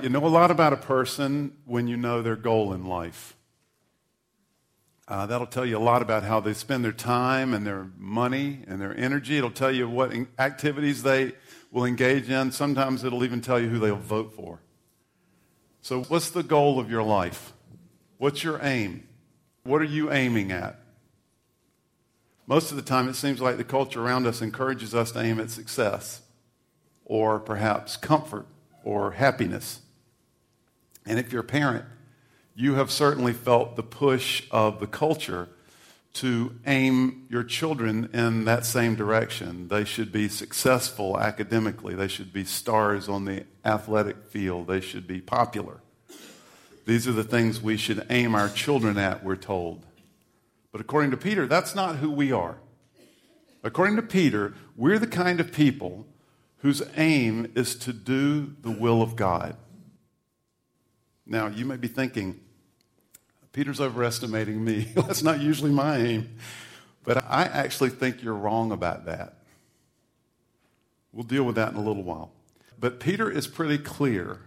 You know a lot about a person when you know their goal in life. That'll tell you a lot about how they spend their time and their money and their energy. It'll tell you what activities they will engage in. Sometimes it'll even tell you who they'll vote for. So what's the goal of your life? What's your aim? What are you aiming at? Most of the time it seems like the culture around us encourages us to aim at success or perhaps comfort or happiness. And if you're a parent, you have certainly felt the push of the culture to aim your children in that same direction. They should be successful academically. They should be stars on the athletic field. They should be popular. These are the things we should aim our children at, we're told. But according to Peter, that's not who we are. According to Peter, we're the kind of people whose aim is to do the will of God. Now, you may be thinking, Peter's overestimating me. That's not usually my aim. But I actually think you're wrong about that. We'll deal with that in a little while. But Peter is pretty clear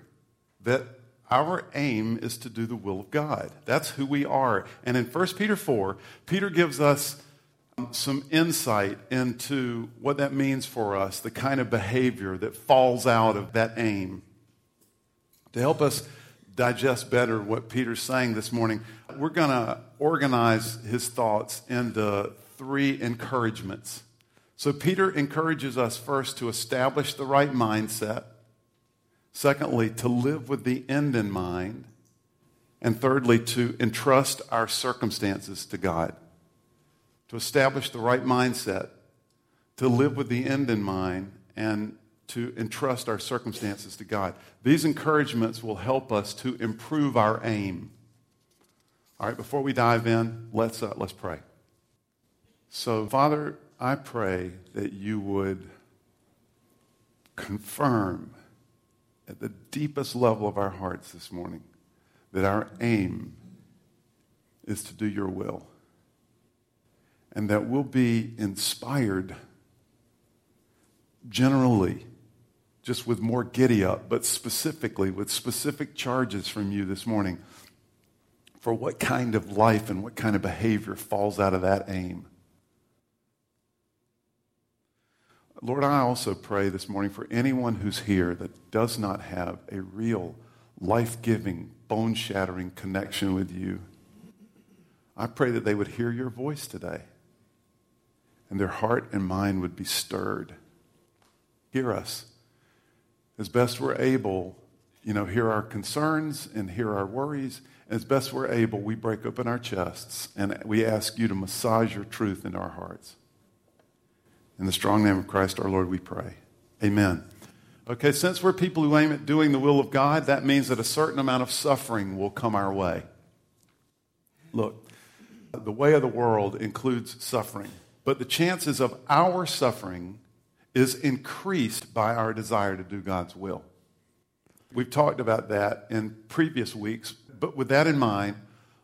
that our aim is to do the will of God. That's who we are. And in 1 Peter 4, Peter gives us some insight into what that means for us, the kind of behavior that falls out of that aim. To help us digest better what Peter's saying this morning, we're going to organize his thoughts into three encouragements. So Peter encourages us first to establish the right mindset, secondly, to live with the end in mind, and thirdly, to entrust our circumstances to God. To establish the right mindset, to live with the end in mind, and to entrust our circumstances to God. These encouragements will help us to improve our aim. All right, before we dive in, let's pray. So, Father, I pray that you would confirm at the deepest level of our hearts this morning that our aim is to do your will. And that we'll be inspired generally, just with more giddy-up, but specifically with specific charges from you this morning for what kind of life and what kind of behavior falls out of that aim. Lord, I also pray this morning for anyone who's here that does not have a real life-giving, bone-shattering connection with you. I pray that they would hear your voice today, and their heart and mind would be stirred. Hear us. As best we're able, hear our concerns and hear our worries. As best we're able, we break open our chests and we ask you to massage your truth into our hearts. In the strong name of Christ our Lord, we pray. Amen. Okay, since we're people who aim at doing the will of God, that means that a certain amount of suffering will come our way. Look, the way of the world includes suffering, but the chances of our suffering is increased by our desire to do God's will. We've talked about that in previous weeks, but with that in mind,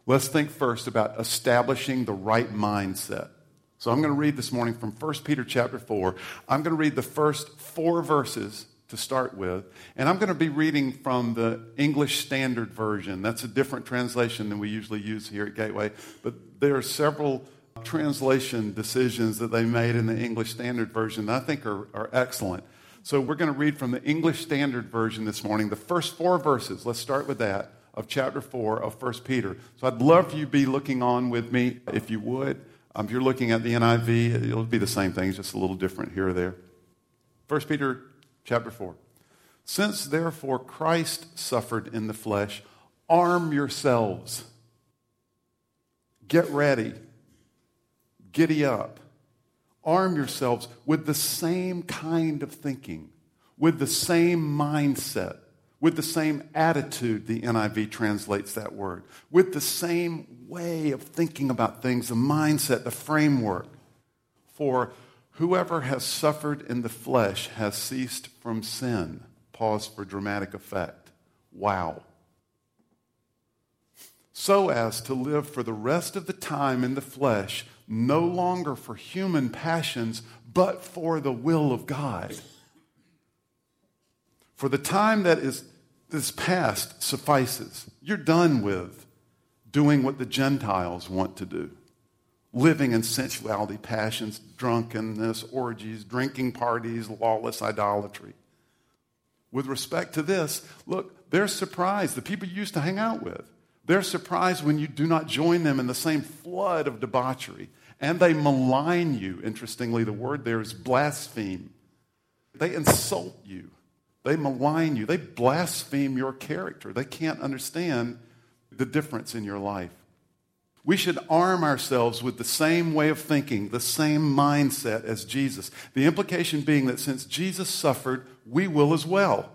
let's think first about establishing the right mindset. So I'm going to read this morning from 1 Peter chapter 4. I'm going to read the first 4 verses to start with, and I'm going to be reading from the English Standard Version. That's a different translation than we usually use here at Gateway, but there are several translation decisions that they made in the English Standard Version that I think are excellent. So we're going to read from the English Standard Version this morning, the first 4 verses. Let's start with that, of chapter 4 of 1 Peter. So I'd love for you to be looking on with me, if you would. If you're looking at the NIV, it'll be the same thing, just a little different here or there. 1 Peter chapter 4. Since therefore Christ suffered in the flesh, arm yourselves. Get ready. Giddy up. Arm yourselves with the same kind of thinking, with the same mindset, with the same attitude, the NIV translates that word, with the same way of thinking about things, the mindset, the framework. For whoever has suffered in the flesh has ceased from sin. Pause for dramatic effect. Wow. So as to live for the rest of the time in the flesh, no longer for human passions, but for the will of God. For the time that is This past suffices. You're done with doing what the Gentiles want to do. Living in sensuality, passions, drunkenness, orgies, drinking parties, lawless idolatry. With respect to this, look, they're surprised. The people you used to hang out with, they're surprised when you do not join them in the same flood of debauchery. And they malign you. Interestingly, the word there is blaspheme. They insult you. They malign you. They blaspheme your character. They can't understand the difference in your life. We should arm ourselves with the same way of thinking, the same mindset as Jesus. The implication being that since Jesus suffered, we will as well.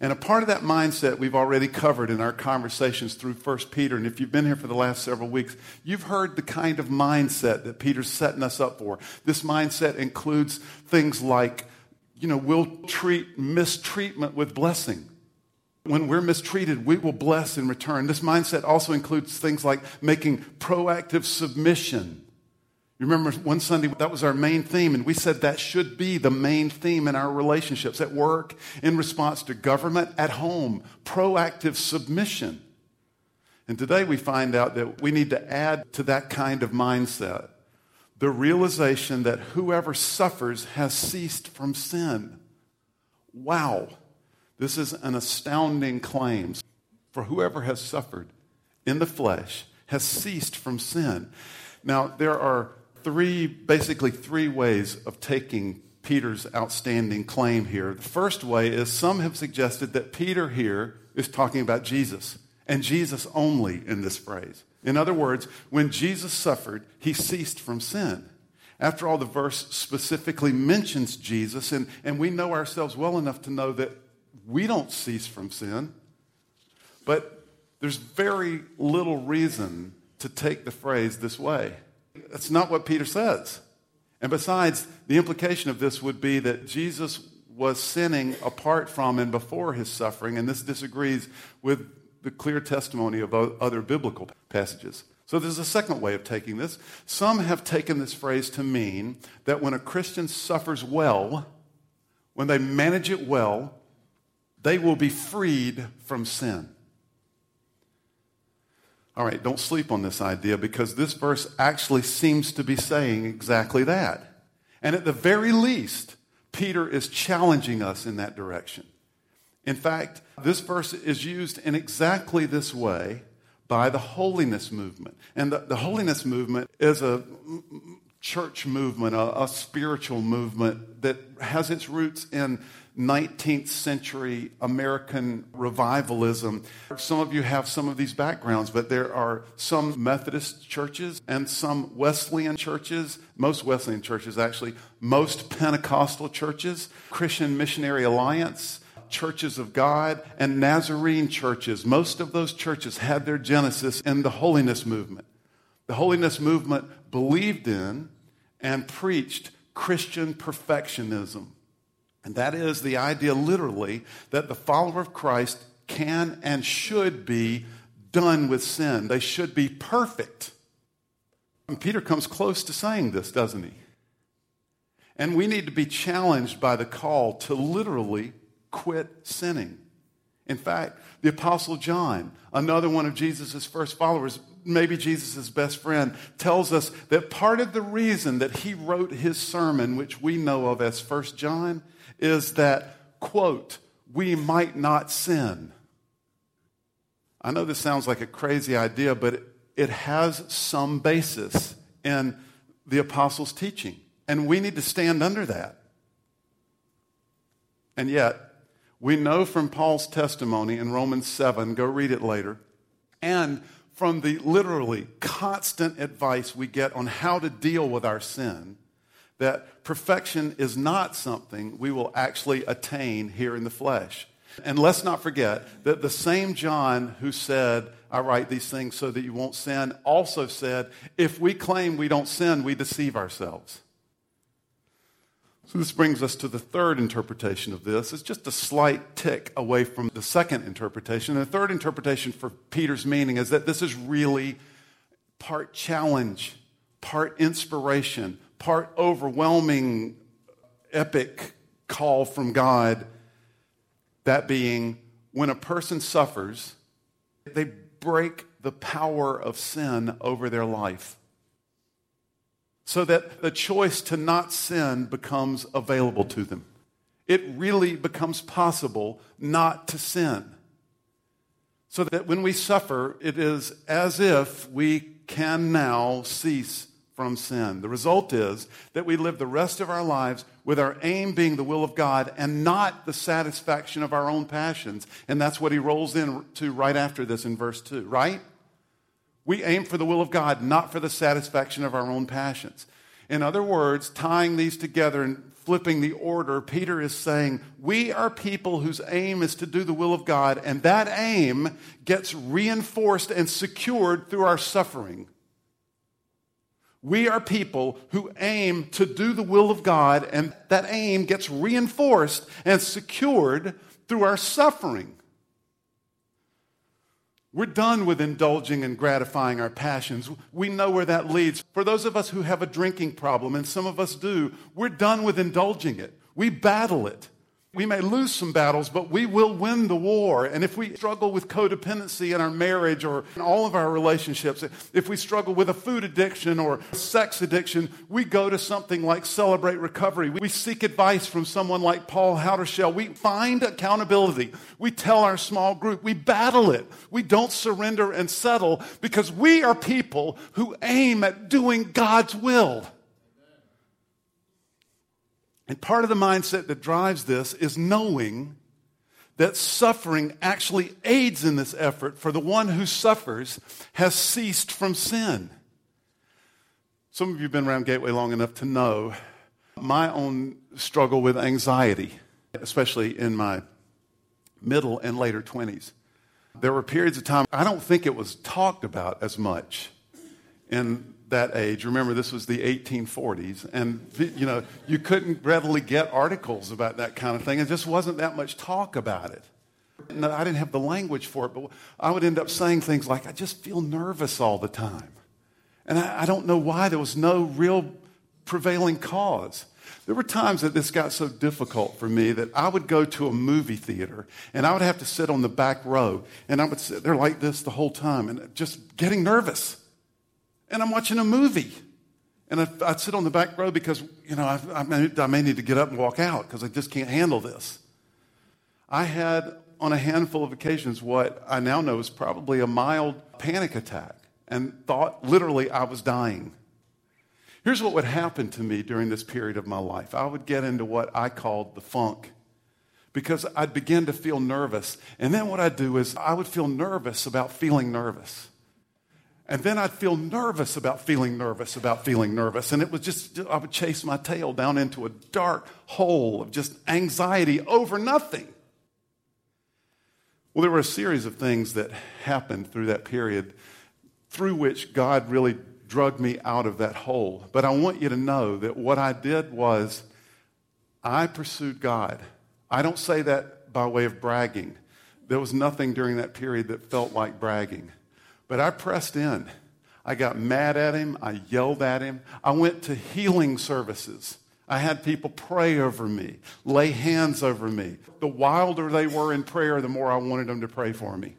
And a part of that mindset we've already covered in our conversations through 1 Peter. And if you've been here for the last several weeks, you've heard the kind of mindset that Peter's setting us up for. This mindset includes things like, we'll treat mistreatment with blessing. When we're mistreated, we will bless in return. This mindset also includes things like making proactive submission. You remember one Sunday, that was our main theme, and we said that should be the main theme in our relationships, at work, in response to government, at home, proactive submission. And today we find out that we need to add to that kind of mindset the realization that whoever suffers has ceased from sin. Wow. This is an astounding claim. For whoever has suffered in the flesh has ceased from sin. Now, there are basically three ways of taking Peter's outstanding claim here. The first way is some have suggested that Peter here is talking about Jesus, and Jesus only in this phrase. In other words, when Jesus suffered, he ceased from sin. After all, the verse specifically mentions Jesus, and we know ourselves well enough to know that we don't cease from sin, but there's very little reason to take the phrase this way. That's not what Peter says. And besides, the implication of this would be that Jesus was sinning apart from and before his suffering, and this disagrees with the clear testimony of other biblical passages. So there's a second way of taking this. Some have taken this phrase to mean that when a Christian suffers well, when they manage it well, they will be freed from sin. All right, don't sleep on this idea, because this verse actually seems to be saying exactly that. And at the very least, Peter is challenging us in that direction. In fact, this verse is used in exactly this way by the holiness movement. And the holiness movement is a church movement, a spiritual movement that has its roots in 19th century American revivalism. Some of you have some of these backgrounds, but there are some Methodist churches and some Wesleyan churches, most Wesleyan churches actually, most Pentecostal churches, Christian Missionary Alliance, Churches of God, and Nazarene churches. Most of those churches had their genesis in the holiness movement. The holiness movement believed in and preached Christian perfectionism. And that is the idea, literally, that the follower of Christ can and should be done with sin. They should be perfect. And Peter comes close to saying this, doesn't he? And we need to be challenged by the call to literally quit sinning. In fact, the Apostle John, another one of Jesus' first followers, maybe Jesus' best friend, tells us that part of the reason that he wrote his sermon, which we know of as 1 John, is that, quote, we might not sin. I know this sounds like a crazy idea, but it has some basis in the apostles' teaching. And we need to stand under that. And yet, we know from Paul's testimony in Romans 7, go read it later, and from the literally constant advice we get on how to deal with our sin, that perfection is not something we will actually attain here in the flesh. And let's not forget that the same John who said, I write these things so that you won't sin, also said, if we claim we don't sin, we deceive ourselves. So this brings us to the third interpretation of this. It's just a slight tick away from the second interpretation. And the third interpretation for Peter's meaning is that this is really part challenge, part inspiration, part overwhelming, epic call from God, that being when a person suffers, they break the power of sin over their life so that the choice to not sin becomes available to them. It really becomes possible not to sin. So that when we suffer, it is as if we can now cease from sin. The result is that we live the rest of our lives with our aim being the will of God and not the satisfaction of our own passions. And that's what he rolls into right after this in verse 2, right? We aim for the will of God, not for the satisfaction of our own passions. In other words, tying these together and flipping the order, Peter is saying, we are people whose aim is to do the will of God, and that aim gets reinforced and secured through our suffering. We are people who aim to do the will of God, and that aim gets reinforced and secured through our suffering. We're done with indulging and gratifying our passions. We know where that leads. For those of us who have a drinking problem, and some of us do, we're done with indulging it. We battle it. We may lose some battles, but we will win the war. And if we struggle with codependency in our marriage or in all of our relationships, if we struggle with a food addiction or sex addiction, we go to something like Celebrate Recovery. We seek advice from someone like Paul Howdershell. We find accountability. We tell our small group. We battle it. We don't surrender and settle because we are people who aim at doing God's will. And part of the mindset that drives this is knowing that suffering actually aids in this effort, for the one who suffers has ceased from sin. Some of you have been around Gateway long enough to know my own struggle with anxiety, especially in my middle and later 20s. There were periods of time I don't think it was talked about as much in that age. Remember, this was the 1840s, and you couldn't readily get articles about that kind of thing. It just wasn't that much talk about it. And I didn't have the language for it, but I would end up saying things like, I just feel nervous all the time. And I don't know why. There was no real prevailing cause. There were times that this got so difficult for me that I would go to a movie theater and I would have to sit on the back row, and I would sit there like this the whole time and just getting nervous. And I'm watching a movie. And I'd sit on the back row because, I may need to get up and walk out because I just can't handle this. I had, on a handful of occasions, what I now know is probably a mild panic attack, and thought literally I was dying. Here's what would happen to me during this period of my life. I would get into what I called the funk, because I'd begin to feel nervous. And then what I'd do is I would feel nervous about feeling nervous. And then I'd feel nervous about feeling nervous about feeling nervous. And it was just, I would chase my tail down into a dark hole of just anxiety over nothing. Well, there were a series of things that happened through that period through which God really dragged me out of that hole. But I want you to know that what I did was I pursued God. I don't say that by way of bragging. There was nothing during that period that felt like bragging. But I pressed in. I got mad at him. I yelled at him. I went to healing services. I had people pray over me, lay hands over me. The wilder they were in prayer, the more I wanted them to pray for me.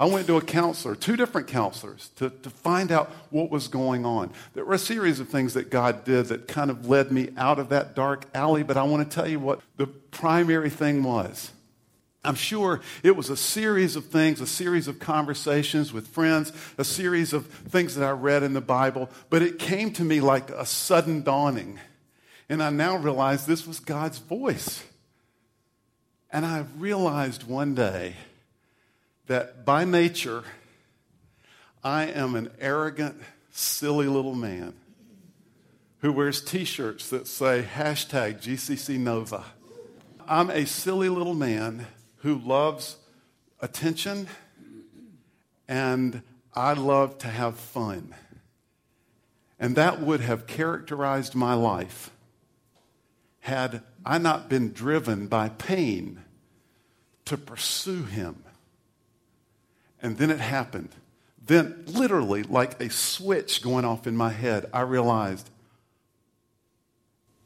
I went to a counselor, 2 different counselors, to find out what was going on. There were a series of things that God did that kind of led me out of that dark alley, but I want to tell you what the primary thing was. I'm sure it was a series of things, a series of conversations with friends, a series of things that I read in the Bible, but it came to me like a sudden dawning. And I now realize this was God's voice. And I realized one day that by nature, I am an arrogant, silly little man who wears T-shirts that say #GCCNova. I'm a silly little man who loves attention, and I love to have fun. And that would have characterized my life had I not been driven by pain to pursue him. And then it happened. Then literally like a switch going off in my head, I realized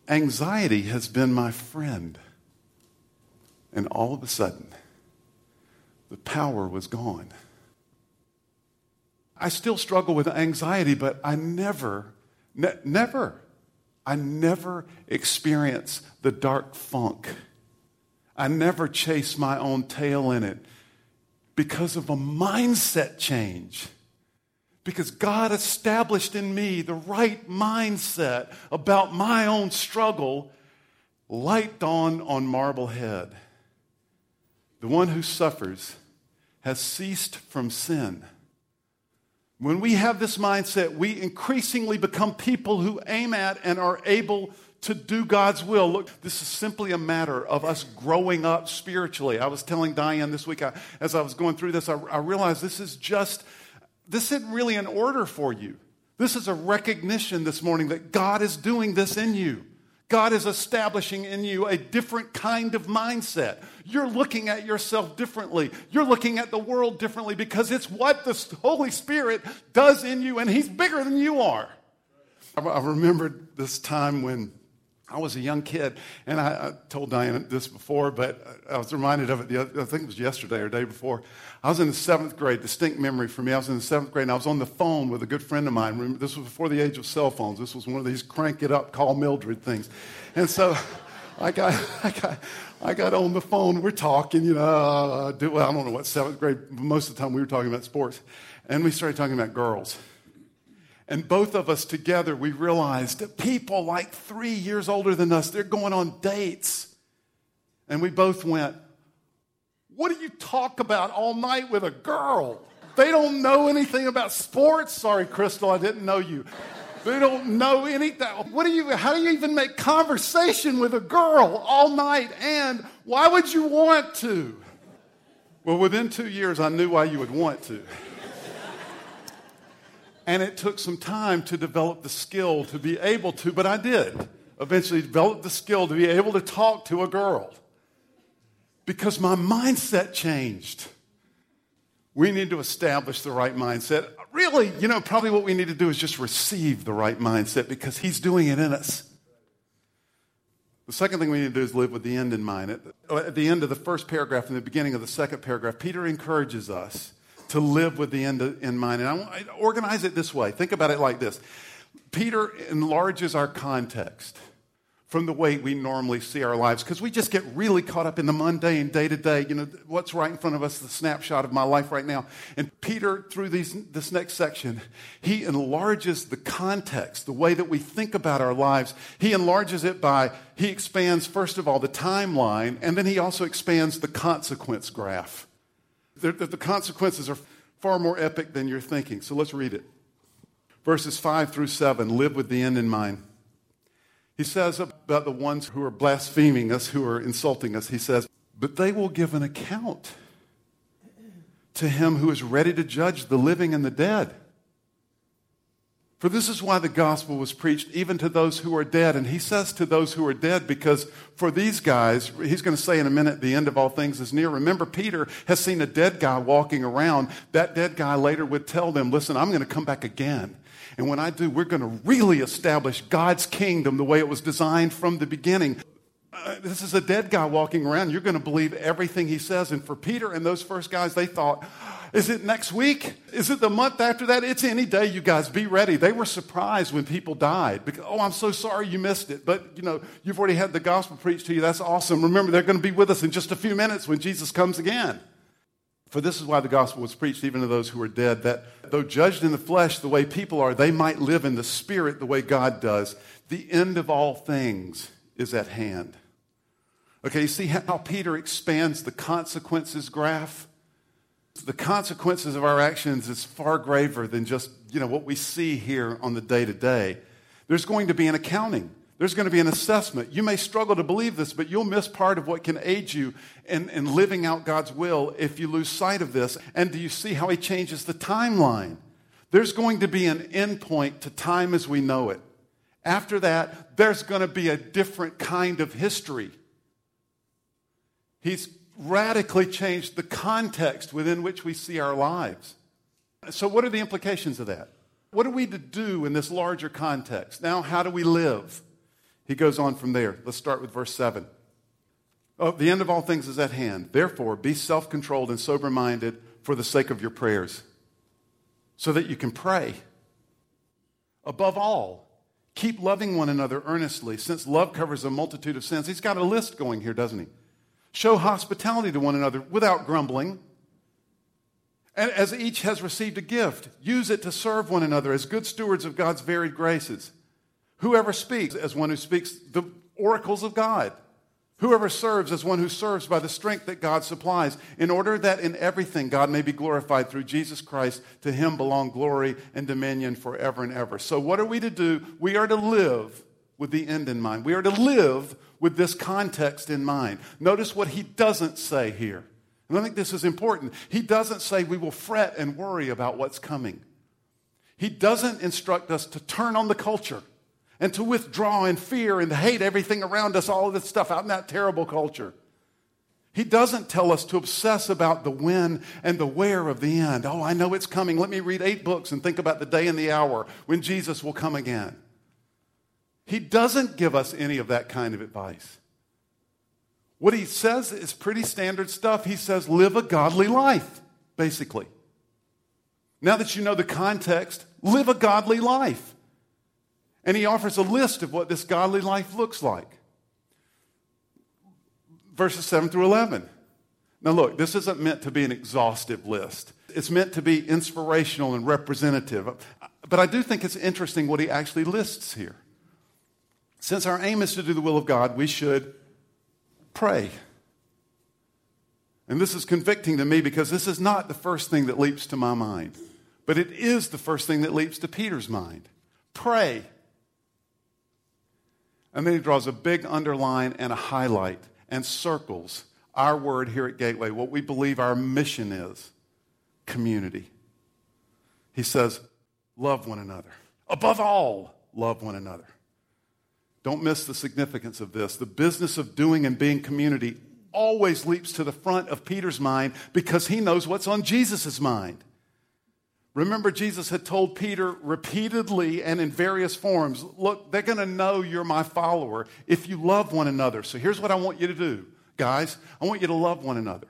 anxiety has been my friend. And all of a sudden, power was gone. I still struggle with anxiety, but I never experience the dark funk. I never chase my own tail in it because of a mindset change. Because God established in me the right mindset about my own struggle. Light dawned on Marblehead. The one who suffers has ceased from sin. When we have this mindset, we increasingly become people who aim at and are able to do God's will. Look, this is simply a matter of us growing up spiritually. I was telling Diane this week, as I was going through this, I realized this isn't really an order for you. This is a recognition this morning that God is doing this in you. God is establishing in you a different kind of mindset. You're looking at yourself differently. You're looking at the world differently because it's what the Holy Spirit does in you, and He's bigger than you are. I remembered this time when I was a young kid, and I told Diane this before, but I was reminded of it, I think it was yesterday or the day before. I was in the 7th grade, distinct memory for me. I was in the 7th grade, and I was on the phone with a good friend of mine. Remember, this was before the age of cell phones. This was one of these crank-it-up, call Mildred things. And so I got on the phone. We're talking, I don't know what 7th grade, but most of the time we were talking about sports. And we started talking about girls. And both of us together, we realized that people like 3 years older than us, they're going on dates. And we both went, what do you talk about all night with a girl? They don't know anything about sports. Sorry, Crystal, I didn't know you. They don't know anything. How do you even make conversation with a girl all night? And why would you want to? Well, within 2 years, I knew why you would want to. And it took some time to develop the skill to be able to, but I did eventually develop the skill to be able to talk to a girl because my mindset changed. We need to establish the right mindset. Really, probably what we need to do is just receive the right mindset because He's doing it in us. The second thing we need to do is live with the end in mind. At the end of the first paragraph and the beginning of the second paragraph, Peter encourages us to live with the end in mind. And I organize it this way. Think about it like this. Peter enlarges our context from the way we normally see our lives because we just get really caught up in the mundane day-to-day, what's right in front of us, the snapshot of my life right now. And Peter, through this next section, he enlarges the context, the way that we think about our lives. He enlarges it he expands, first of all, the timeline, and then he also expands the consequence graph. The consequences are far more epic than you're thinking. So let's read it. Verses 5 through 7, live with the end in mind. He says about the ones who are blaspheming us, who are insulting us, he says, but they will give an account to Him who is ready to judge the living and the dead. For this is why the gospel was preached even to those who are dead. And he says to those who are dead because for these guys, he's going to say in a minute, the end of all things is near. Remember, Peter has seen a dead guy walking around. That dead guy later would tell them, listen, I'm going to come back again. And when I do, we're going to really establish God's kingdom the way it was designed from the beginning. This is a dead guy walking around. You're going to believe everything he says. And for Peter and those first guys, they thought, is it next week? Is it the month after that? It's any day, you guys. Be ready. They were surprised when people died. Because, I'm so sorry you missed it. But, you've already had the gospel preached to you. That's awesome. Remember, they're going to be with us in just a few minutes when Jesus comes again. For this is why the gospel was preached even to those who are dead, that though judged in the flesh the way people are, they might live in the spirit the way God does. The end of all things is at hand. Okay, you see how Peter expands the consequences graph? The consequences of our actions is far graver than just, what we see here on the day-to-day. There's going to be an accounting. There's going to be an assessment. You may struggle to believe this, but you'll miss part of what can aid you in living out God's will if you lose sight of this. And do you see how he changes the timeline? There's going to be an end point to time as we know it. After that, there's going to be a different kind of history. He's radically changed the context within which we see our lives. So what are the implications of that? What are we to do in this larger context? Now, how do we live? He goes on from there. Let's start with verse 7. Oh, the end of all things is at hand. Therefore, be self-controlled and sober-minded for the sake of your prayers, so that you can pray. Above all, keep loving one another earnestly, since love covers a multitude of sins. He's got a list going here, doesn't he? Show hospitality to one another without grumbling. And as each has received a gift, use it to serve one another as good stewards of God's varied graces. Whoever speaks as one who speaks the oracles of God. Whoever serves as one who serves by the strength that God supplies, in order that in everything God may be glorified through Jesus Christ. To him belong glory and dominion forever and ever. So what are we to do? We are to live with the end in mind. We are to live with this context in mind. Notice what he doesn't say here. And I think this is important. He doesn't say we will fret and worry about what's coming. He doesn't instruct us to turn on the culture and to withdraw in fear and to hate everything around us, all of this stuff out in that terrible culture. He doesn't tell us to obsess about the when and the where of the end. Oh, I know it's coming. Let me read 8 books and think about the day and the hour when Jesus will come again. He doesn't give us any of that kind of advice. What he says is pretty standard stuff. He says, live a godly life, basically. Now that you know the context, live a godly life. And he offers a list of what this godly life looks like. Verses 7 through 11. Now look, this isn't meant to be an exhaustive list. It's meant to be inspirational and representative. But I do think it's interesting what he actually lists here. Since our aim is to do the will of God, we should pray. And this is convicting to me because this is not the first thing that leaps to my mind. But it is the first thing that leaps to Peter's mind. Pray. And then he draws a big underline and a highlight and circles our word here at Gateway, what we believe our mission is, community. He says, love one another. Above all, love one another. Don't miss the significance of this. The business of doing and being community always leaps to the front of Peter's mind because he knows what's on Jesus' mind. Remember, Jesus had told Peter repeatedly and in various forms, look, they're going to know you're my follower if you love one another. So here's what I want you to do, guys. I want you to love one another.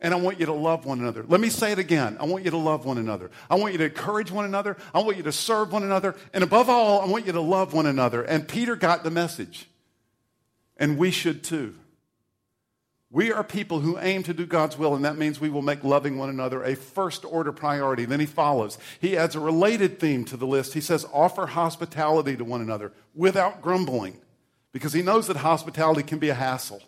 And I want you to love one another. Let me say it again. I want you to love one another. I want you to encourage one another. I want you to serve one another. And above all, I want you to love one another. And Peter got the message. And we should too. We are people who aim to do God's will, and that means we will make loving one another a first-order priority. Then he follows. He adds a related theme to the list. He says, offer hospitality to one another without grumbling, because he knows that hospitality can be a hassle.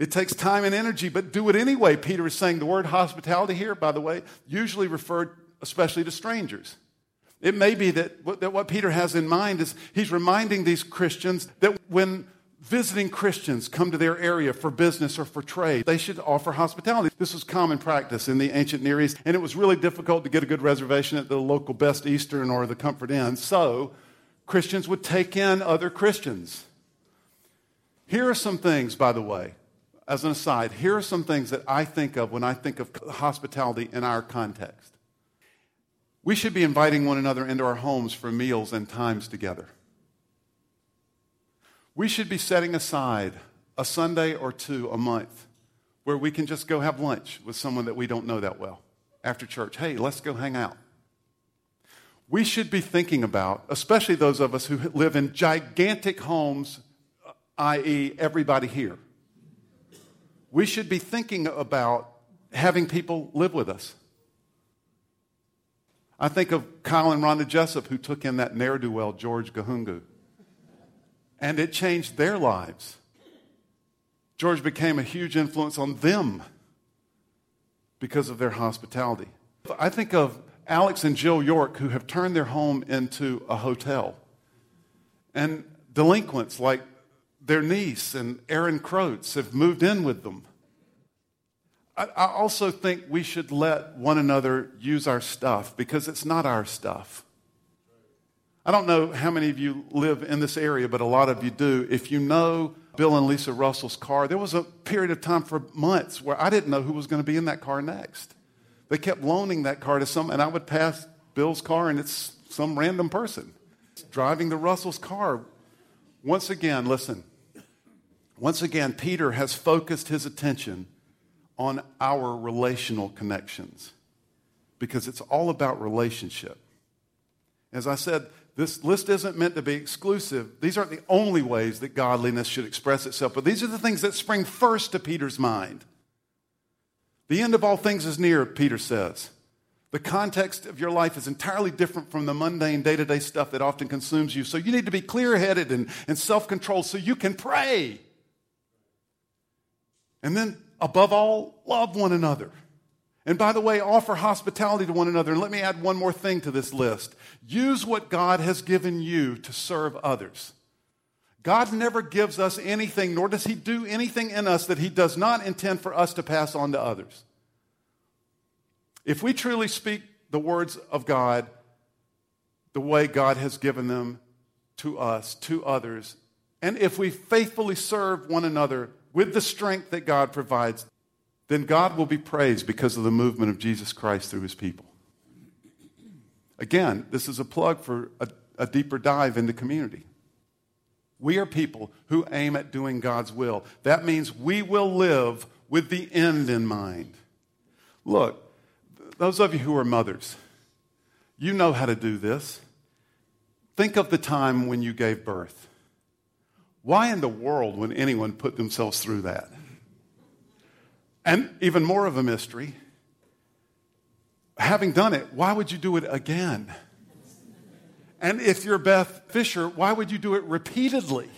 It takes time and energy, but do it anyway. Peter is saying the word hospitality here, by the way, usually referred especially to strangers. It may be that what Peter has in mind is he's reminding these Christians that when visiting Christians come to their area for business or for trade, they should offer hospitality. This was common practice in the ancient Near East, and it was really difficult to get a good reservation at the local Best Eastern or the Comfort Inn. So Christians would take in other Christians. Here are some things, by the way, as an aside, here are some things that I think of when I think of hospitality in our context. We should be inviting one another into our homes for meals and times together. We should be setting aside a Sunday or two a month where we can just go have lunch with someone that we don't know that well after church. Hey, let's go hang out. We should be thinking about, especially those of us who live in gigantic homes, i.e. everybody here, we should be thinking about having people live with us. I think of Kyle and Rhonda Jessup, who took in that ne'er-do-well George Gahungu. And it changed their lives. George became a huge influence on them because of their hospitality. I think of Alex and Jill York, who have turned their home into a hotel. And delinquents like their niece and Aaron Croats have moved in with them. I also think we should let one another use our stuff because it's not our stuff. I don't know how many of you live in this area, but a lot of you do. If you know Bill and Lisa Russell's car, there was a period of time for months where I didn't know who was going to be in that car next. They kept loaning that car to some, and I would pass Bill's car, and it's some random person driving the Russell's car. Once again, listen, Once again, Peter has focused his attention on our relational connections because it's all about relationship. As I said, this list isn't meant to be exclusive. These aren't the only ways that godliness should express itself, but these are the things that spring first to Peter's mind. The end of all things is near, Peter says. The context of your life is entirely different from the mundane day-to-day stuff that often consumes you, so you need to be clear-headed and self-controlled so you can pray. And then, above all, love one another. And by the way, offer hospitality to one another. And let me add one more thing to this list. Use what God has given you to serve others. God never gives us anything, nor does he do anything in us that he does not intend for us to pass on to others. If we truly speak the words of God the way God has given them to us, to others, and if we faithfully serve one another with the strength that God provides, then God will be praised because of the movement of Jesus Christ through his people. Again, this is a plug for a deeper dive into community. We are people who aim at doing God's will. That means we will live with the end in mind. Look, those of you who are mothers, you know how to do this. Think of the time when you gave birth. Why in the world would anyone put themselves through that? And even more of a mystery, having done it, why would you do it again? And if you're Beth Fisher, why would you do it repeatedly?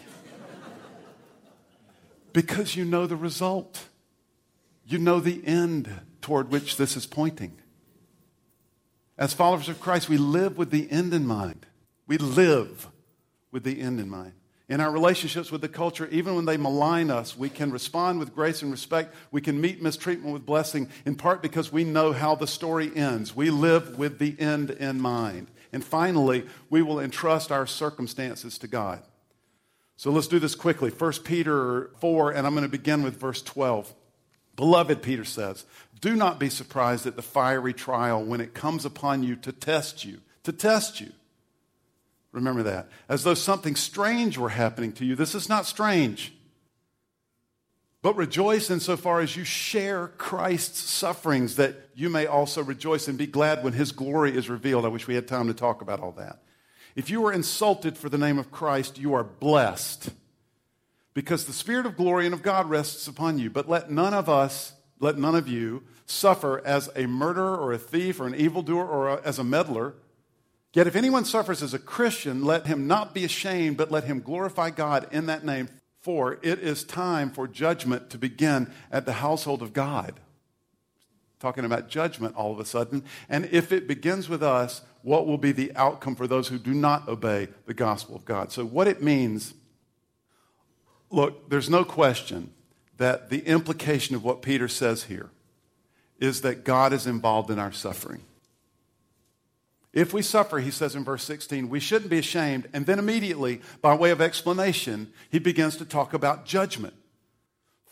Because you know the result. You know the end toward which this is pointing. As followers of Christ, we live with the end in mind. We live with the end in mind. In our relationships with the culture, even when they malign us, we can respond with grace and respect. We can meet mistreatment with blessing, in part because we know how the story ends. We live with the end in mind. And finally, we will entrust our circumstances to God. So let's do this quickly. 1 Peter 4, and I'm going to begin with verse 12. Beloved, Peter says, do not be surprised at the fiery trial when it comes upon you to test you, Remember that. As though something strange were happening to you. This is not strange. But rejoice insofar as you share Christ's sufferings, that you may also rejoice and be glad when his glory is revealed. I wish we had time to talk about all that. If you are insulted for the name of Christ, you are blessed, because the Spirit of glory and of God rests upon you. But let none of you suffer as a murderer or a thief or an evildoer or as a meddler. Yet if anyone suffers as a Christian, let him not be ashamed, but let him glorify God in that name. For it is time for judgment to begin at the household of God. Talking about judgment all of a sudden. And if it begins with us, what will be the outcome for those who do not obey the gospel of God? So what it means, look, there's no question that the implication of what Peter says here is that God is involved in our suffering. If we suffer, he says in verse 16, we shouldn't be ashamed. And then immediately, by way of explanation, he begins to talk about judgment.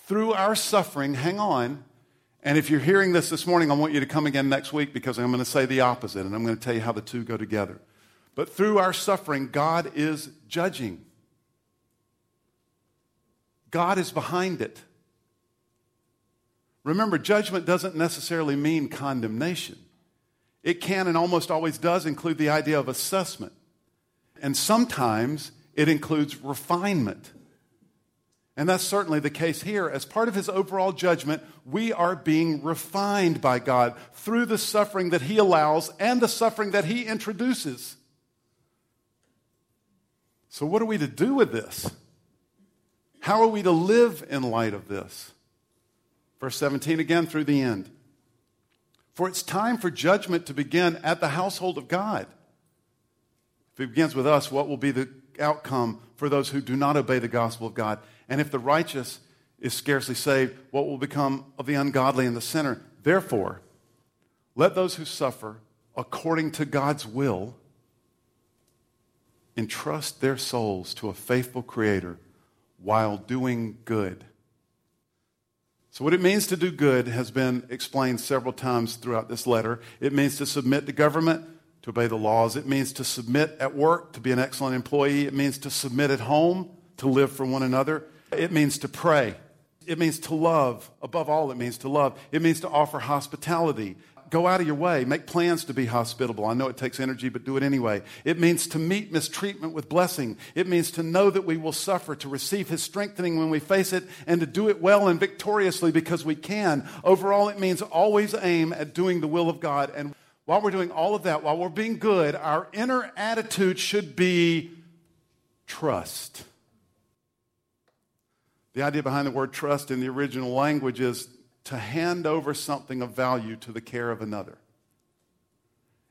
Through our suffering, hang on, and if you're hearing this morning, I want you to come again next week because I'm going to say the opposite, and I'm going to tell you how the two go together. But through our suffering, God is judging. God is behind it. Remember, judgment doesn't necessarily mean condemnation. It can and almost always does include the idea of assessment. And sometimes it includes refinement. And that's certainly the case here. As part of his overall judgment, we are being refined by God through the suffering that he allows and the suffering that he introduces. So what are we to do with this? How are we to live in light of this? Verse 17 again through the end. For it's time for judgment to begin at the household of God. If it begins with us, what will be the outcome for those who do not obey the gospel of God? And if the righteous is scarcely saved, what will become of the ungodly and the sinner? Therefore, let those who suffer according to God's will entrust their souls to a faithful Creator while doing good. So what it means to do good has been explained several times throughout this letter. It means to submit to government, to obey the laws. It means to submit at work, to be an excellent employee. It means to submit at home, to live for one another. It means to pray. It means to love. Above all, it means to love. It means to offer hospitality. Go out of your way. Make plans to be hospitable. I know it takes energy, but do it anyway. It means to meet mistreatment with blessing. It means to know that we will suffer, to receive His strengthening when we face it, and to do it well and victoriously because we can. Overall, it means always aim at doing the will of God. And while we're doing all of that, while we're being good, our inner attitude should be trust. The idea behind the word trust in the original language is to hand over something of value to the care of another.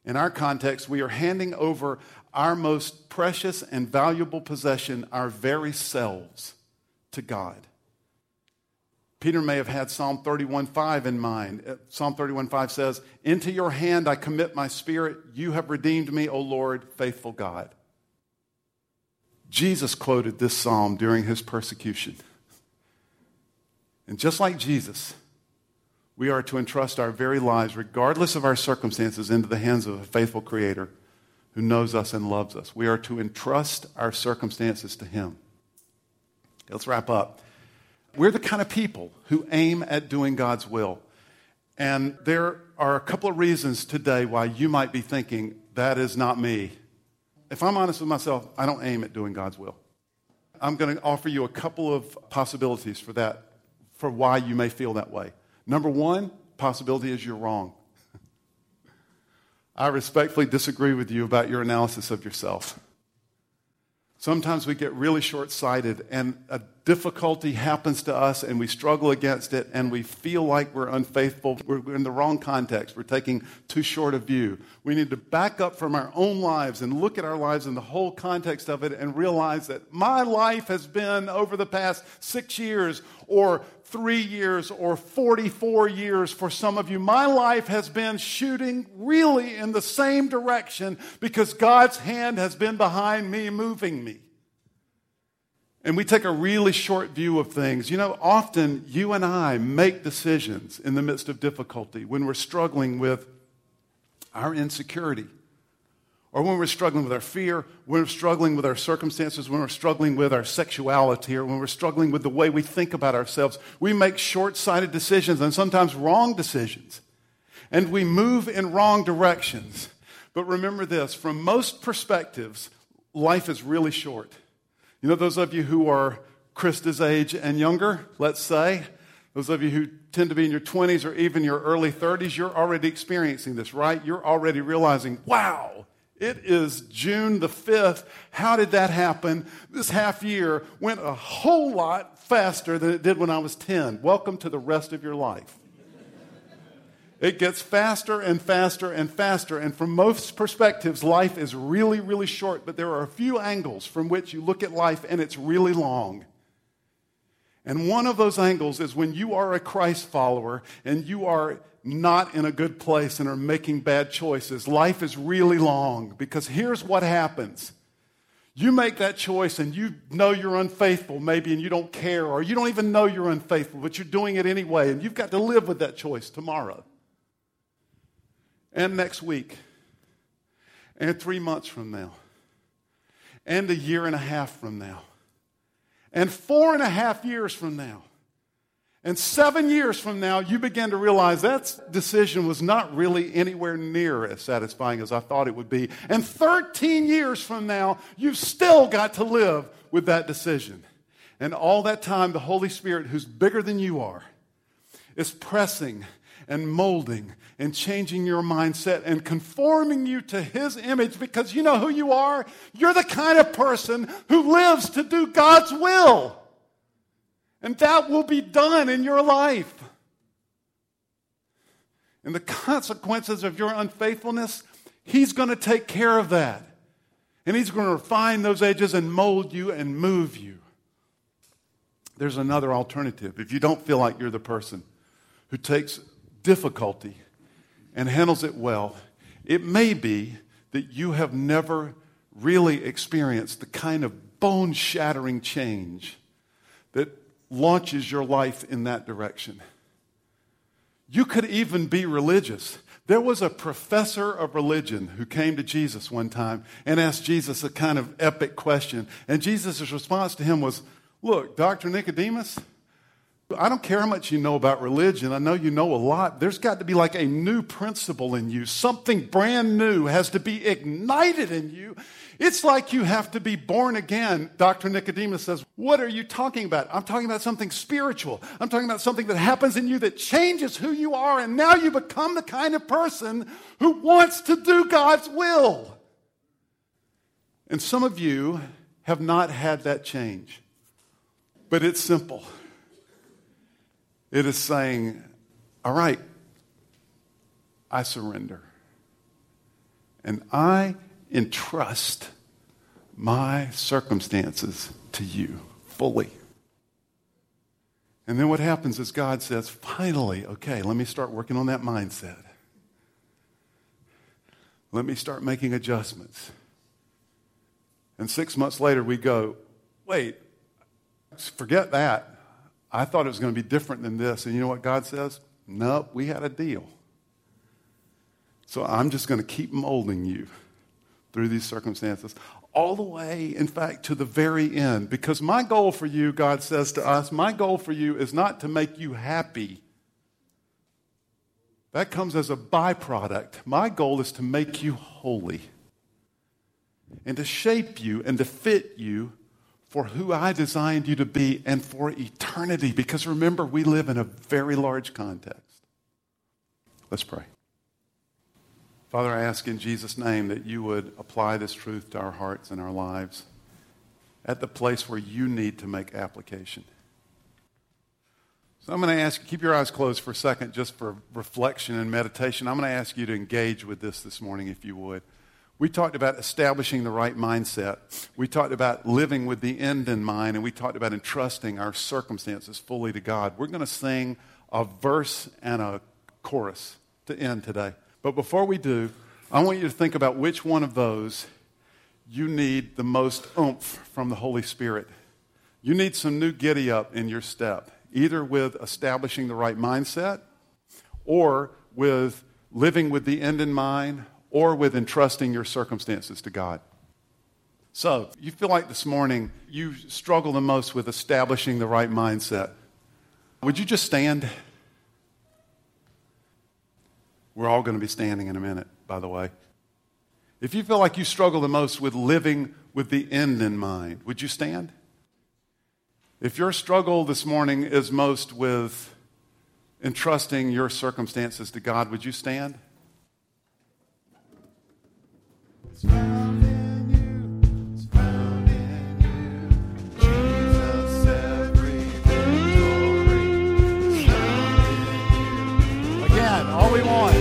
In our context, we are handing over our most precious and valuable possession, our very selves, to God. Peter may have had Psalm 31:5 in mind. Psalm 31:5 says, "Into your hand I commit my spirit. You have redeemed me, O Lord, faithful God." Jesus quoted this psalm during his persecution. And just like Jesus, we are to entrust our very lives, regardless of our circumstances, into the hands of a faithful Creator who knows us and loves us. We are to entrust our circumstances to Him. Let's wrap up. We're the kind of people who aim at doing God's will. And there are a couple of reasons today why you might be thinking, that is not me. If I'm honest with myself, I don't aim at doing God's will. I'm going to offer you a couple of possibilities for that, for why you may feel that way. Number one possibility is you're wrong. I respectfully disagree with you about your analysis of yourself. Sometimes we get really short-sighted, and a difficulty happens to us, and we struggle against it, and we feel like we're unfaithful. We're in the wrong context. We're taking too short a view. We need to back up from our own lives and look at our lives in the whole context of it and realize that my life has been, over the past 6 years or 3 years or 44 years for some of you, my life has been shooting really in the same direction because God's hand has been behind me, moving me. And we take a really short view of things. You know, often you and I make decisions in the midst of difficulty when we're struggling with our insecurity, or when we're struggling with our fear, when we're struggling with our circumstances, when we're struggling with our sexuality, or when we're struggling with the way we think about ourselves. We make short-sighted decisions, and sometimes wrong decisions. And we move in wrong directions. But remember this, from most perspectives, life is really short. You know, those of you who are Krista's age and younger, let's say, those of you who tend to be in your 20s or even your early 30s, you're already experiencing this, right? You're already realizing, wow, it is June the 5th. How did that happen? This half year went a whole lot faster than it did when I was 10. Welcome to the rest of your life. It gets faster and faster and faster. And from most perspectives, life is really, really short. But there are a few angles from which you look at life and it's really long. And one of those angles is when you are a Christ follower and you are not in a good place and are making bad choices. Life is really long because here's what happens. You make that choice and you know you're unfaithful maybe and you don't care, or you don't even know you're unfaithful, but you're doing it anyway, and you've got to live with that choice tomorrow and next week and 3 months from now and a year and a half from now and 4.5 years from now. And 7 years from now, you begin to realize that decision was not really anywhere near as satisfying as I thought it would be. And 13 years from now, you've still got to live with that decision. And all that time, the Holy Spirit, who's bigger than you are, is pressing and molding and changing your mindset and conforming you to His image, because you know who you are? You're the kind of person who lives to do God's will. And that will be done in your life. And the consequences of your unfaithfulness, He's going to take care of that. And He's going to refine those edges and mold you and move you. There's another alternative. If you don't feel like you're the person who takes difficulty and handles it well, it may be that you have never really experienced the kind of bone-shattering change that launches your life in that direction. You could even be religious. There was a professor of religion who came to Jesus one time and asked Jesus a kind of epic question. And Jesus' response to him was, Look, Dr. Nicodemus, I don't care how much you know about religion. I know you know a lot. There's got to be like a new principle in you. Something brand new has to be ignited in you. It's like you have to be born again. Dr. Nicodemus says, what are you talking about? I'm talking about something spiritual. I'm talking about something that happens in you that changes who you are, and now you become the kind of person who wants to do God's will. And some of you have not had that change. But it's simple. It is saying, all right, I surrender. And I entrust my circumstances to you fully. And then what happens is God says, finally, okay, let me start working on that mindset. Let me start making adjustments. And 6 months later, we go, wait, forget that. I thought it was going to be different than this. And you know what God says? Nope, we had a deal. So I'm just going to keep molding you through these circumstances all the way, in fact, to the very end. Because my goal for you, God says to us, my goal for you is not to make you happy. That comes as a byproduct. My goal is to make you holy and to shape you and to fit you for who I designed you to be and for eternity. Because remember, we live in a very large context. Let's pray. Father, I ask in Jesus' name that you would apply this truth to our hearts and our lives at the place where you need to make application. So I'm going to ask you, keep your eyes closed for a second just for reflection and meditation. I'm going to ask you to engage with this morning if you would. We talked about establishing the right mindset. We talked about living with the end in mind, and we talked about entrusting our circumstances fully to God. We're going to sing a verse and a chorus to end today. But before we do, I want you to think about which one of those you need the most oomph from the Holy Spirit. You need some new giddy-up in your step, either with establishing the right mindset or with living with the end in mind, or with entrusting your circumstances to God. So, you feel like this morning you struggle the most with establishing the right mindset. Would you just stand? We're all going to be standing in a minute, by the way. If you feel like you struggle the most with living with the end in mind, would you stand? If your struggle this morning is most with entrusting your circumstances to God, would you stand? It's found in you, it's found in you, Jesus, everything, glory, it's found in you. Again, all we want.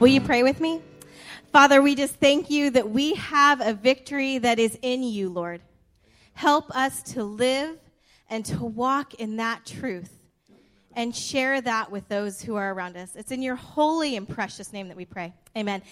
Will you pray with me? Father, we just thank you that we have a victory that is in you, Lord. Help us to live and to walk in that truth and share that with those who are around us. It's in your holy and precious name that we pray. Amen.